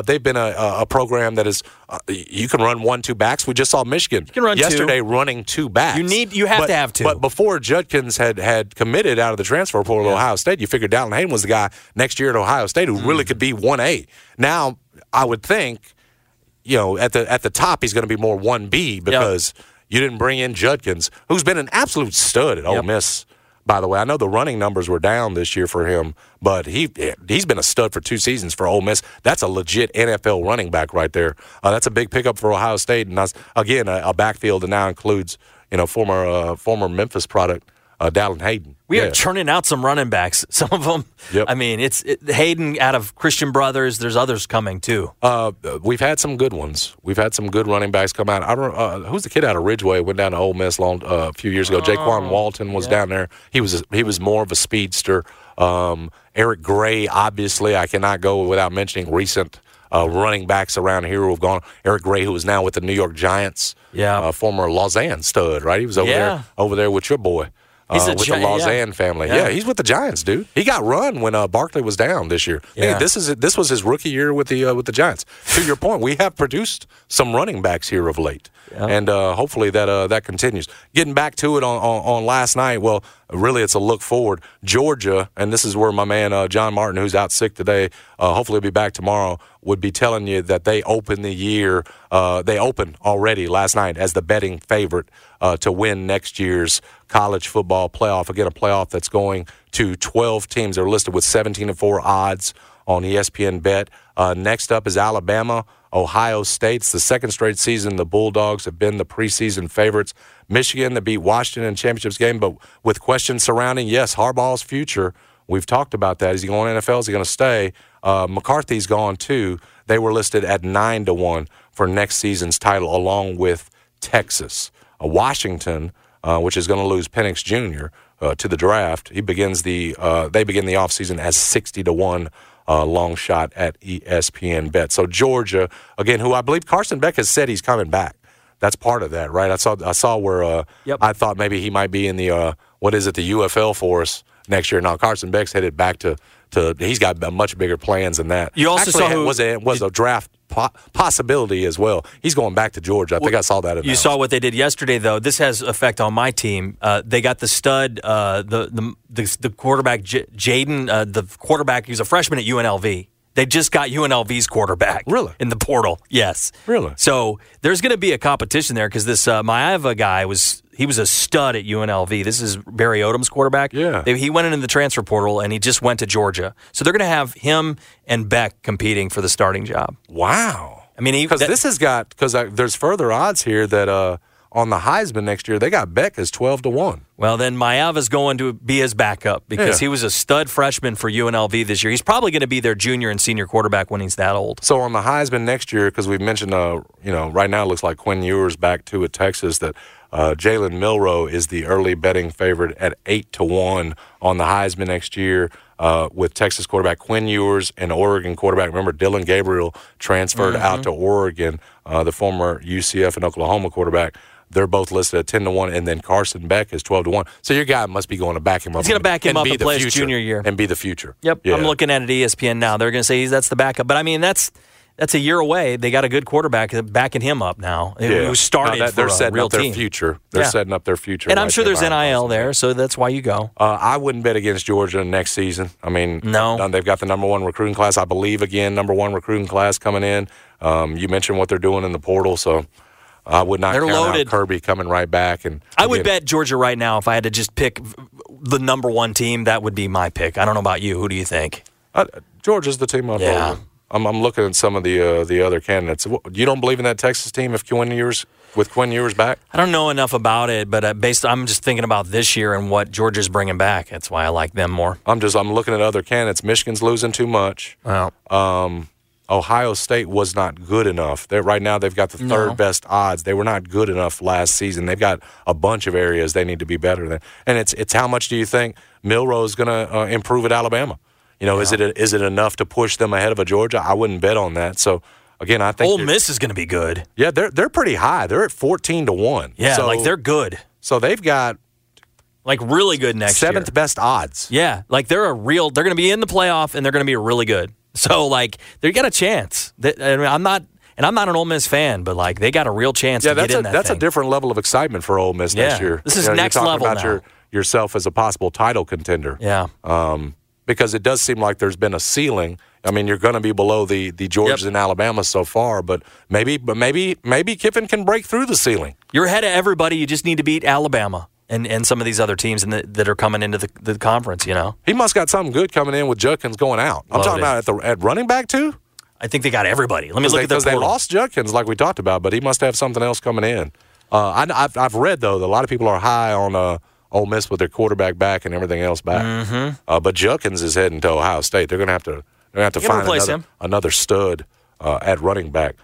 they've been a program that is you can run 1-2 backs. We just saw Michigan yesterday running two backs. You have to have two. But before Judkins had committed out of the transfer portal to Ohio State, you figured Dallin Hayden was the guy next year at Ohio State who really could be 1A. Now I would think, at the top, he's going to be more 1B because you didn't bring in Judkins, who's been an absolute stud at Ole Miss, by the way. I know the running numbers were down this year for him, but he's been a stud for two seasons for Ole Miss. That's a legit NFL running back right there. That's a big pickup for Ohio State. And, again, a backfield that now includes former Memphis product, Dallin Hayden. We are churning out some running backs, some of them. Yep. I mean, it's Hayden out of Christian Brothers. There's others coming, too. We've had some good ones. We've had some good running backs come out. Who's the kid out of Ridgeway went down to Ole Miss a few years ago? Jaquan Walton was down there. He was more of a speedster. Eric Gray, obviously, I cannot go without mentioning recent running backs around here who have gone. Eric Gray, who is now with the New York Giants, former Lausanne stud, right? He was over there with your boy. He's with the Lausanne family. Yeah, he's with the Giants, dude. He got run when Barkley was down this year. Yeah. Hey, this was his rookie year with the Giants. To your point, we have produced some running backs here of late, and hopefully that continues. Getting back to it on last night, well, really it's a look forward. Georgia, and this is where my man John Martin, who's out sick today, hopefully will be back tomorrow, would be telling you that they open the year They opened already last night as the betting favorite to win next year's college football playoff. Again, a playoff that's going to 12 teams. They're listed with 17-4 odds on ESPN Bet. Next up is Alabama, Ohio State. It's the second straight season the Bulldogs have been the preseason favorites. Michigan to beat Washington in championships game, but with questions surrounding, yes, Harbaugh's future. We've talked about that. Is he going to NFL? Is he going to stay? McCarthy's gone, too. They were listed at 9-1 for next season's title, along with Texas. Washington, which is going to lose Penix Jr. To the draft, they begin the offseason as 60-1 long shot at ESPN Bet. So Georgia, again, who I believe Carson Beck has said he's coming back. That's part of that, right? I saw where yep. I thought maybe he might be in the the UFL for us next year. Now Carson Beck's headed back to he's got much bigger plans than that. You also saw it was a draft possibility as well. He's going back to Georgia. I think I saw that. You saw what they did yesterday, though. This has effect on my team. They got the stud, the quarterback Jaden, the quarterback. He's a freshman at UNLV. They just got UNLV's quarterback. Really? In the portal. Yes. Really? So there's going to be a competition there because this Maeva guy was a stud at UNLV. This is Barry Odom's quarterback. Yeah. He went into the transfer portal, and he just went to Georgia. So they're going to have him and Beck competing for the starting job. Wow. I mean, because there's further odds here that on the Heisman next year, they got Beck as 12-1. Well, then Maeva's going to be his backup because he was a stud freshman for UNLV this year. He's probably going to be their junior and senior quarterback when he's that old. So on the Heisman next year, because we've mentioned, right now it looks like Quinn Ewers back too at Texas, that Jalen Milroe is the early betting favorite at 8-1 on the Heisman next year with Texas quarterback Quinn Ewers and Oregon quarterback. Remember, Dylan Gabriel transferred out to Oregon, the former UCF and Oklahoma quarterback. They're both listed at 10-1, and then Carson Beck is 12-1. So your guy must be going to back him up. He's going to back him up and play his junior year. And be the future. Yep. Yeah. I'm looking at it at ESPN now. They're going to say that's the backup. But, I mean, that's a year away. They got a good quarterback backing him up now. Who started for a real team. They're setting up their future. And I'm sure there's NIL there, so that's why you go. I wouldn't bet against Georgia next season. I mean, no. They've got the number one recruiting class. I believe, again, number one recruiting class coming in. You mentioned what they're doing in the portal, so – I would not count out Kirby coming right back. And I would bet Georgia right now if I had to just pick the number one team. That would be my pick. I don't know about you. Who do you think? Georgia's the team I'm rolling. I'm looking at some of the other candidates. You don't believe in that Texas team with Quinn Ewers back? I don't know enough about it, but I'm just thinking about this year and what Georgia's bringing back. That's why I like them more. I'm looking at other candidates. Michigan's losing too much. Wow. Ohio State was not good enough. Right now they've got the third-best odds. They were not good enough last season. They've got a bunch of areas they need to be better than. And it's how much do you think Milroe's going to improve at Alabama? Is it enough to push them ahead of a Georgia? I wouldn't bet on that. So, again, I think Ole Miss is going to be good. Yeah, they're pretty high. They're at 14-1. Yeah, so, they're good. So they've got really good next year. Seventh best odds. Yeah, they're going to be in the playoff and they're going to be really good. So, they got a chance. I'm not an Ole Miss fan, but, they got a real chance to get in that that's thing. A different level of excitement for Ole Miss next year. This is next level now. You're talking about yourself as a possible title contender. Yeah. Because it does seem like there's been a ceiling. I mean, you're going to be below the Georgias and Alabama so far, but maybe Kiffin can break through the ceiling. You're ahead of everybody. You just need to beat Alabama. And some of these other teams that are coming into the conference, He must got something good coming in with Judkins going out. I'm talking about at running back, too? I think they got everybody. Let me look at the portal. Because they lost Judkins like we talked about, but he must have something else coming in. I've read, though, that a lot of people are high on Ole Miss with their quarterback back and everything else back. Mm-hmm. But Judkins is heading to Ohio State. They're going to have to find another stud at running back.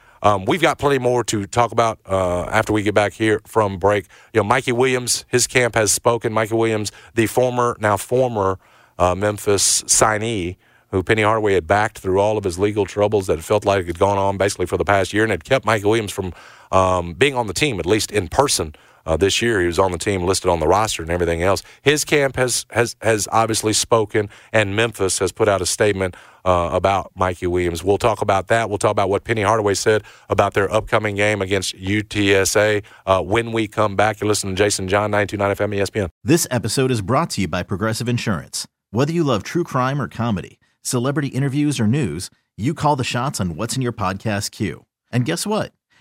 We've got plenty more to talk about after we get back here from break. Mikey Williams, his camp has spoken. Mikey Williams, the former Memphis signee who Penny Hardaway had backed through all of his legal troubles that felt like it had gone on basically for the past year and had kept Mikey Williams from being on the team, at least in person. This year he was on the team, listed on the roster and everything else. His camp has obviously spoken, and Memphis has put out a statement about Mikey Williams. We'll talk about that. We'll talk about what Penny Hardaway said about their upcoming game against UTSA when we come back. You're listening to Jason John, 92.9 FM ESPN. This episode is brought to you by Progressive Insurance. Whether you love true crime or comedy, celebrity interviews or news, you call the shots on what's in your podcast queue. And guess what?